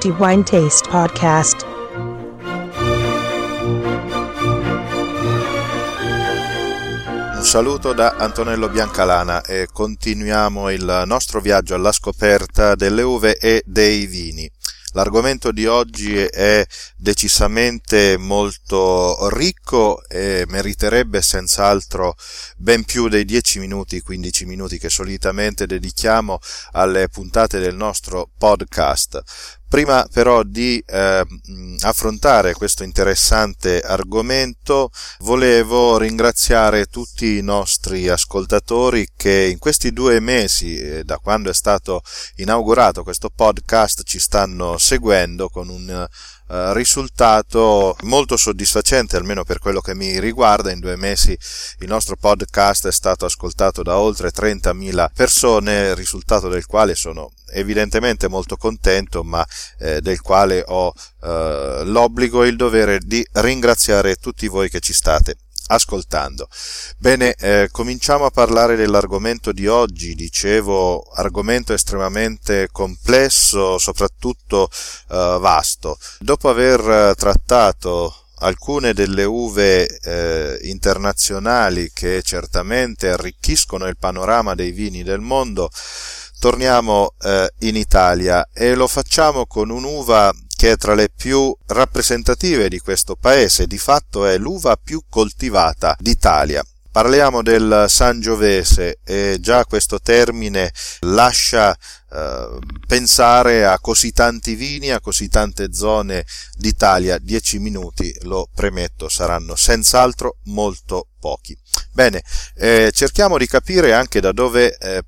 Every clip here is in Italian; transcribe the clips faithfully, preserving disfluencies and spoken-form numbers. The Wine Taste Podcast. Un saluto da Antonello Biancalana e continuiamo il nostro viaggio alla scoperta delle uve e dei vini. L'argomento di oggi è decisamente molto ricco e meriterebbe senz'altro ben più dei dieci minuti, quindici minuti che solitamente dedichiamo alle puntate del nostro podcast. Prima però di eh, affrontare questo interessante argomento, volevo ringraziare tutti i nostri ascoltatori che in questi due mesi, eh, da quando è stato inaugurato questo podcast, ci stanno seguendo con un eh, risultato molto soddisfacente, almeno per quello che mi riguarda. In due mesi il nostro podcast è stato ascoltato da oltre trentamila persone, risultato del quale sono evidentemente molto contento, ma eh, del quale ho eh, l'obbligo e il dovere di ringraziare tutti voi che ci state ascoltando. Bene, eh, cominciamo a parlare dell'argomento di oggi. Dicevo, argomento estremamente complesso, soprattutto eh, vasto. Dopo aver trattato alcune delle uve eh, internazionali che certamente arricchiscono il panorama dei vini del mondo, torniamo eh, in Italia e lo facciamo con un'uva che è tra le più rappresentative di questo paese. Di fatto è l'uva più coltivata d'Italia. Parliamo del Sangiovese e già questo termine lascia eh, pensare a così tanti vini, a così tante zone d'Italia. Dieci minuti, lo premetto, saranno senz'altro molto pochi. Bene, eh, cerchiamo di capire anche da dove eh,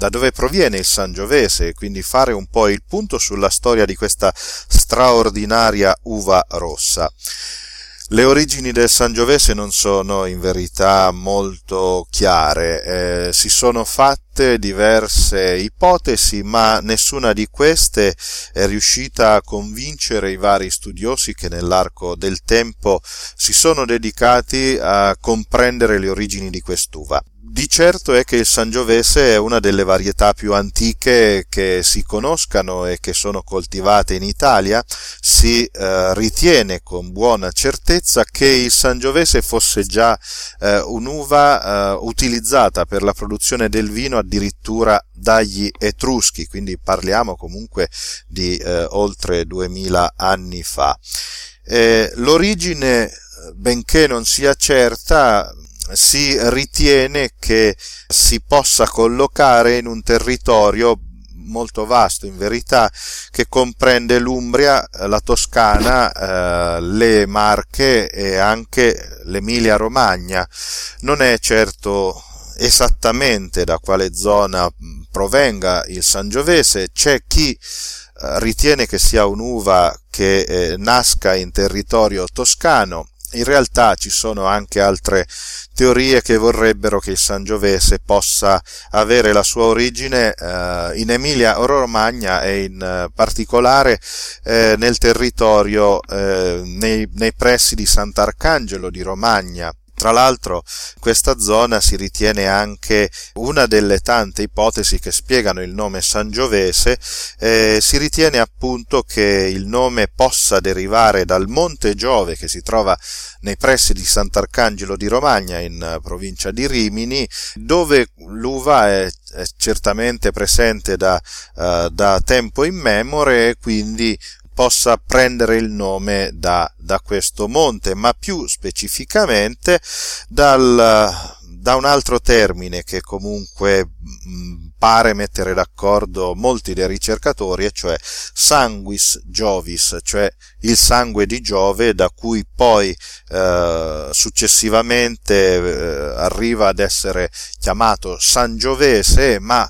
da dove proviene il Sangiovese, quindi fare un po' il punto sulla storia di questa straordinaria uva rossa. Le origini del Sangiovese non sono in verità molto chiare, eh, si sono fatte diverse ipotesi, ma nessuna di queste è riuscita a convincere i vari studiosi che nell'arco del tempo si sono dedicati a comprendere le origini di quest'uva. Di certo è che il Sangiovese è una delle varietà più antiche che si conoscano e che sono coltivate in Italia. Si eh, ritiene con buona certezza che il Sangiovese fosse già eh, un'uva eh, utilizzata per la produzione del vino addirittura dagli Etruschi, quindi parliamo comunque di eh, oltre duemila anni fa. Eh, l'origine, benché non sia certa, si ritiene che si possa collocare in un territorio molto vasto in verità, che comprende l'Umbria, la Toscana, eh, le Marche e anche l'Emilia Romagna. Non è certo esattamente da quale zona provenga il Sangiovese. C'è chi eh, ritiene che sia un'uva che eh, nasca in territorio toscano. In realtà ci sono anche altre teorie che vorrebbero che il Sangiovese possa avere la sua origine eh, in Emilia-Romagna e in eh, particolare eh, nel territorio eh, nei, nei pressi di Sant'Arcangelo di Romagna. Tra l'altro questa zona si ritiene anche una delle tante ipotesi che spiegano il nome Sangiovese. Eh, si ritiene appunto che il nome possa derivare dal Monte Giove che si trova nei pressi di Sant'Arcangelo di Romagna in provincia di Rimini, dove l'uva è, è certamente presente da, eh, da tempo immemore e quindi possa prendere il nome da, da questo monte, ma più specificamente dal, da un altro termine che comunque pare mettere d'accordo molti dei ricercatori, e cioè sanguis Jovis, cioè il sangue di Giove, da cui poi eh, successivamente eh, arriva ad essere chiamato Sangiovese. Ma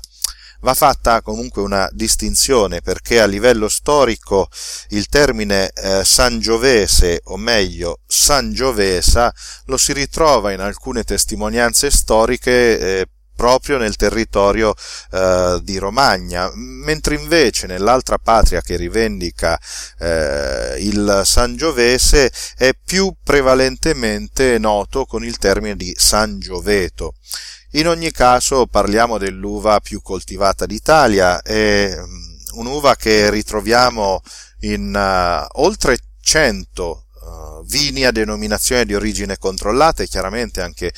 va fatta comunque una distinzione, perché a livello storico il termine eh, Sangiovese, o meglio Sangiovesa, lo si ritrova in alcune testimonianze storiche eh, proprio nel territorio eh, di Romagna, mentre invece nell'altra patria che rivendica eh, il Sangiovese è più prevalentemente noto con il termine di Sangioveto. In ogni caso parliamo dell'uva più coltivata d'Italia, è un'uva che ritroviamo in uh, oltre cento uh, vini a denominazione di origine controllata, e chiaramente anche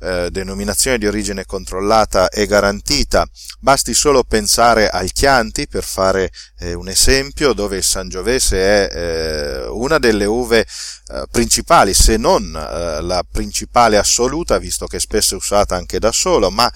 uh, denominazione di origine controllata è garantita. Basti solo pensare al Chianti per fare eh, un esempio, dove il Sangiovese è eh, una delle uve principali, se non eh, la principale assoluta, visto che spesso è usata anche da solo, ma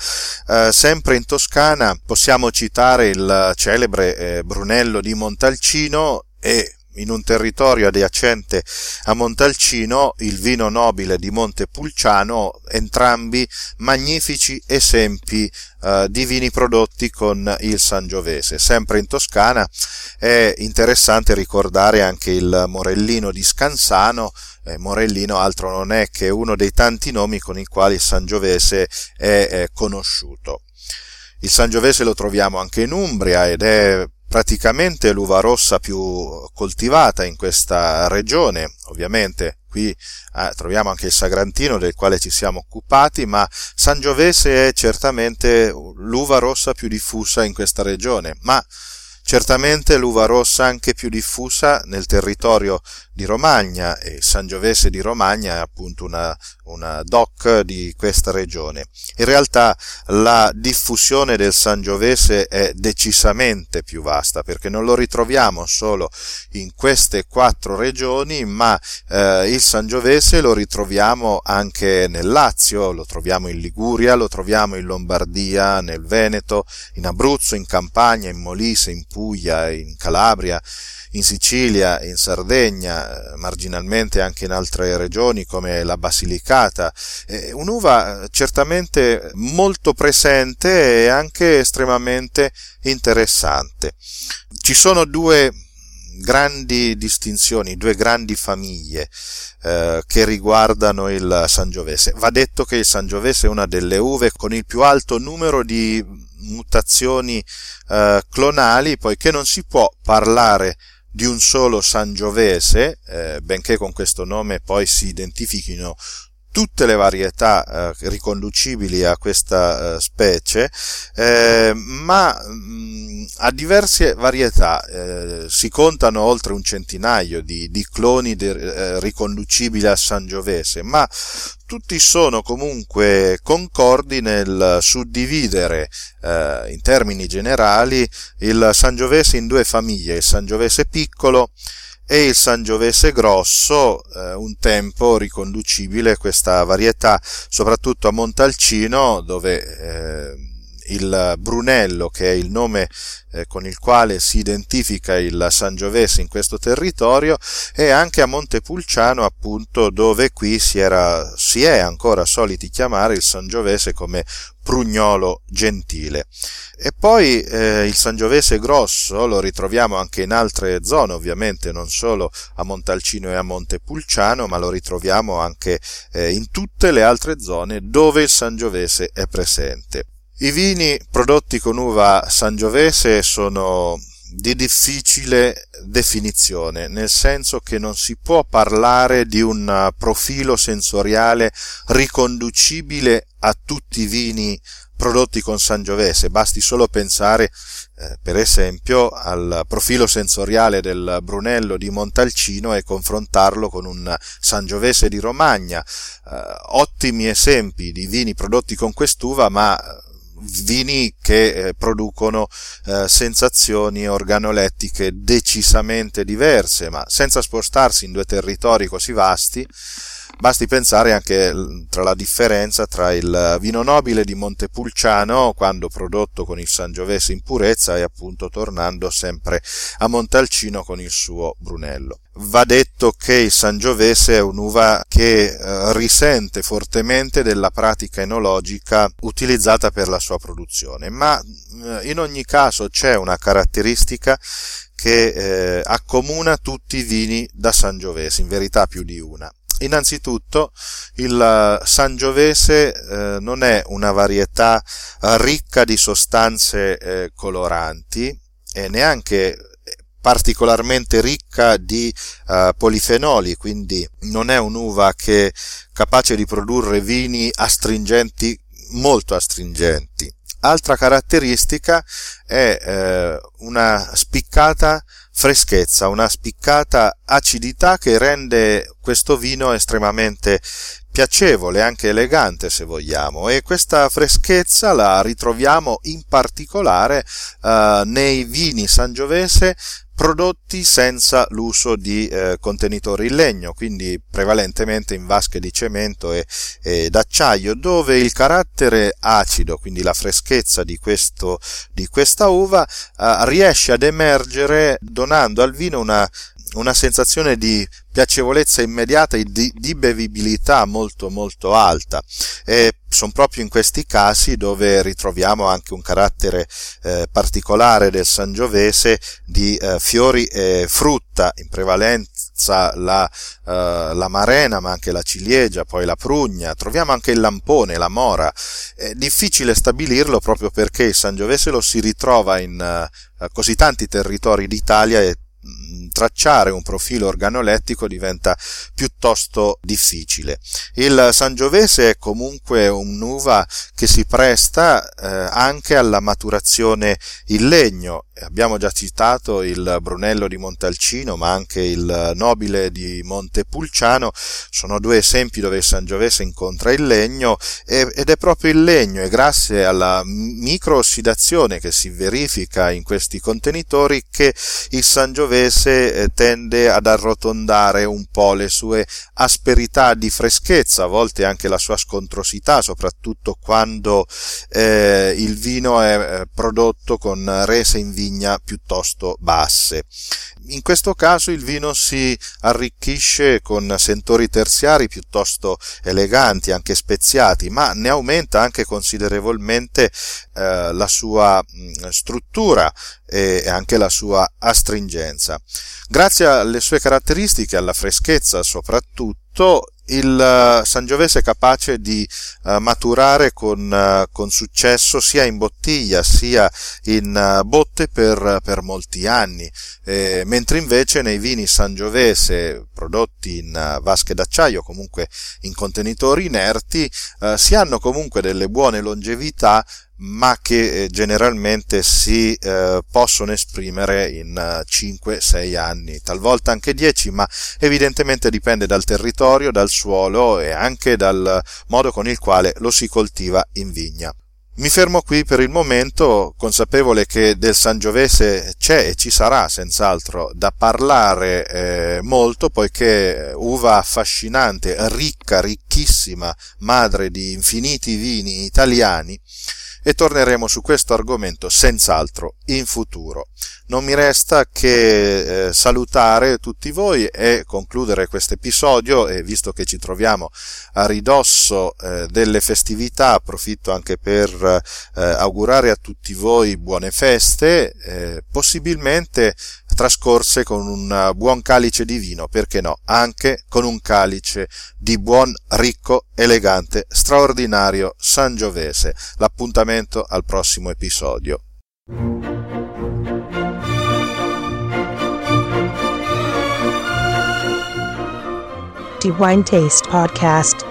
eh, sempre in Toscana possiamo citare il celebre eh, Brunello di Montalcino, e in un territorio adiacente a Montalcino il Vino Nobile di Montepulciano, entrambi magnifici esempi eh, di vini prodotti con il Sangiovese. Sempre in Toscana è interessante ricordare anche il Morellino di Scansano. eh, Morellino altro non è che uno dei tanti nomi con i quali il Sangiovese è eh, conosciuto. Il Sangiovese lo troviamo anche in Umbria ed è praticamente l'uva rossa più coltivata in questa regione. Ovviamente qui eh, troviamo anche il Sagrantino, del quale ci siamo occupati, ma Sangiovese è certamente l'uva rossa più diffusa in questa regione, ma certamente l'uva rossa anche più diffusa nel territorio di Romagna, e Sangiovese di Romagna è appunto una, una D O C di questa regione. In realtà la diffusione del Sangiovese è decisamente più vasta, perché non lo ritroviamo solo in queste quattro regioni, ma eh, il Sangiovese lo ritroviamo anche nel Lazio, lo troviamo in Liguria, lo troviamo in Lombardia, nel Veneto, in Abruzzo, in Campania, in Molise, in Puglia, in Calabria, in Sicilia, in Sardegna, marginalmente anche in altre regioni come la Basilicata. Un'uva certamente molto presente e anche estremamente interessante. Ci sono due grandi distinzioni, due grandi famiglie eh, che riguardano il Sangiovese. Va detto che il Sangiovese è una delle uve con il più alto numero di mutazioni eh, clonali, poiché non si può parlare di un solo Sangiovese, eh, benché con questo nome poi si identifichino tutte le varietà eh, riconducibili a questa eh, specie, eh, ma mh, a diverse varietà eh, si contano oltre un centinaio di, di cloni de, eh, riconducibili a Sangiovese, ma tutti sono comunque concordi nel suddividere eh, in termini generali il Sangiovese in due famiglie, il Sangiovese piccolo e il Sangiovese grosso, eh, un tempo riconducibile questa varietà soprattutto a Montalcino, dove eh, il Brunello, che è il nome eh, con il quale si identifica il Sangiovese in questo territorio, e anche a Montepulciano, appunto, dove qui si era si è ancora soliti chiamare il Sangiovese come Prugnolo Gentile. E poi eh, il Sangiovese grosso lo ritroviamo anche in altre zone, ovviamente non solo a Montalcino e a Montepulciano, ma lo ritroviamo anche eh, in tutte le altre zone dove il Sangiovese è presente. I vini prodotti con uva Sangiovese sono di difficile definizione, nel senso che non si può parlare di un profilo sensoriale riconducibile a tutti i vini prodotti con Sangiovese. Basti solo pensare eh, per esempio al profilo sensoriale del Brunello di Montalcino e confrontarlo con un Sangiovese di Romagna. Eh, ottimi esempi di vini prodotti con quest'uva, ma vini che eh, producono eh, sensazioni organolettiche decisamente diverse, ma senza spostarsi in due territori così vasti. Basti pensare anche tra la differenza tra il Vino Nobile di Montepulciano, quando prodotto con il Sangiovese in purezza, e appunto tornando sempre a Montalcino con il suo Brunello. Va detto che il Sangiovese è un'uva che eh, risente fortemente della pratica enologica utilizzata per la sua produzione, ma eh, in ogni caso c'è una caratteristica che eh, accomuna tutti i vini da Sangiovese, in verità più di una. Innanzitutto il Sangiovese eh, non è una varietà ricca di sostanze eh, coloranti e neanche particolarmente ricca di eh, polifenoli, quindi non è un'uva che è capace di produrre vini astringenti, molto astringenti. Altra caratteristica è eh, una spiccata freschezza, una spiccata acidità che rende questo vino estremamente piacevole, anche elegante se vogliamo, e questa freschezza la ritroviamo in particolare eh, nei vini sangiovese prodotti senza l'uso di eh, contenitori in legno, quindi prevalentemente in vasche di cemento e, e d'acciaio, dove il carattere acido, quindi la freschezza di, questo, di questa uva, eh, riesce ad emergere donando al vino una, una sensazione di piacevolezza immediata e di, di bevibilità molto molto alta. E sono proprio in questi casi dove ritroviamo anche un carattere eh, particolare del Sangiovese di eh, fiori e frutta, in prevalenza la, eh, la marena, ma anche la ciliegia, poi la prugna, troviamo anche il lampone, la mora. È difficile stabilirlo proprio perché il Sangiovese lo si ritrova in eh, così tanti territori d'Italia e tracciare un profilo organolettico diventa piuttosto difficile. Il Sangiovese è comunque un'uva che si presta eh, anche alla maturazione in legno. Abbiamo già citato il Brunello di Montalcino, ma anche il Nobile di Montepulciano, sono due esempi dove il Sangiovese incontra il legno, ed è proprio il legno e grazie alla microossidazione che si verifica in questi contenitori che il Sangiovese tende ad arrotondare un po' le sue asperità di freschezza, a volte anche la sua scontrosità, soprattutto quando eh, il vino è prodotto con rese in vino piuttosto basse. In questo caso il vino si arricchisce con sentori terziari piuttosto eleganti, anche speziati, ma ne aumenta anche considerevolmente eh, la sua mh, struttura e anche la sua astringenza. Grazie alle sue caratteristiche, alla freschezza soprattutto, il Sangiovese è capace di uh, maturare con, uh, con successo sia in bottiglia sia in uh, botte per, per molti anni, eh, mentre invece nei vini Sangiovese prodotti in uh, vasche d'acciaio, comunque in contenitori inerti, uh, si hanno comunque delle buone longevità, ma che generalmente si eh, possono esprimere in cinque sei anni, talvolta anche dieci, ma evidentemente dipende dal territorio, dal suolo e anche dal modo con il quale lo si coltiva in vigna. Mi fermo qui per il momento, consapevole che del Sangiovese c'è e ci sarà senz'altro da parlare eh, molto, poiché uva affascinante, ricca, ricchissima, madre di infiniti vini italiani, e torneremo su questo argomento senz'altro in futuro. Non mi resta che eh, salutare tutti voi e concludere questo episodio, e visto che ci troviamo a ridosso eh, delle festività, approfitto anche per eh, augurare a tutti voi buone feste, eh, possibilmente trascorse con un buon calice di vino, perché no, anche con un calice di buon, ricco, elegante, straordinario Sangiovese. L'appuntamento al prossimo episodio. The Wine Taste Podcast.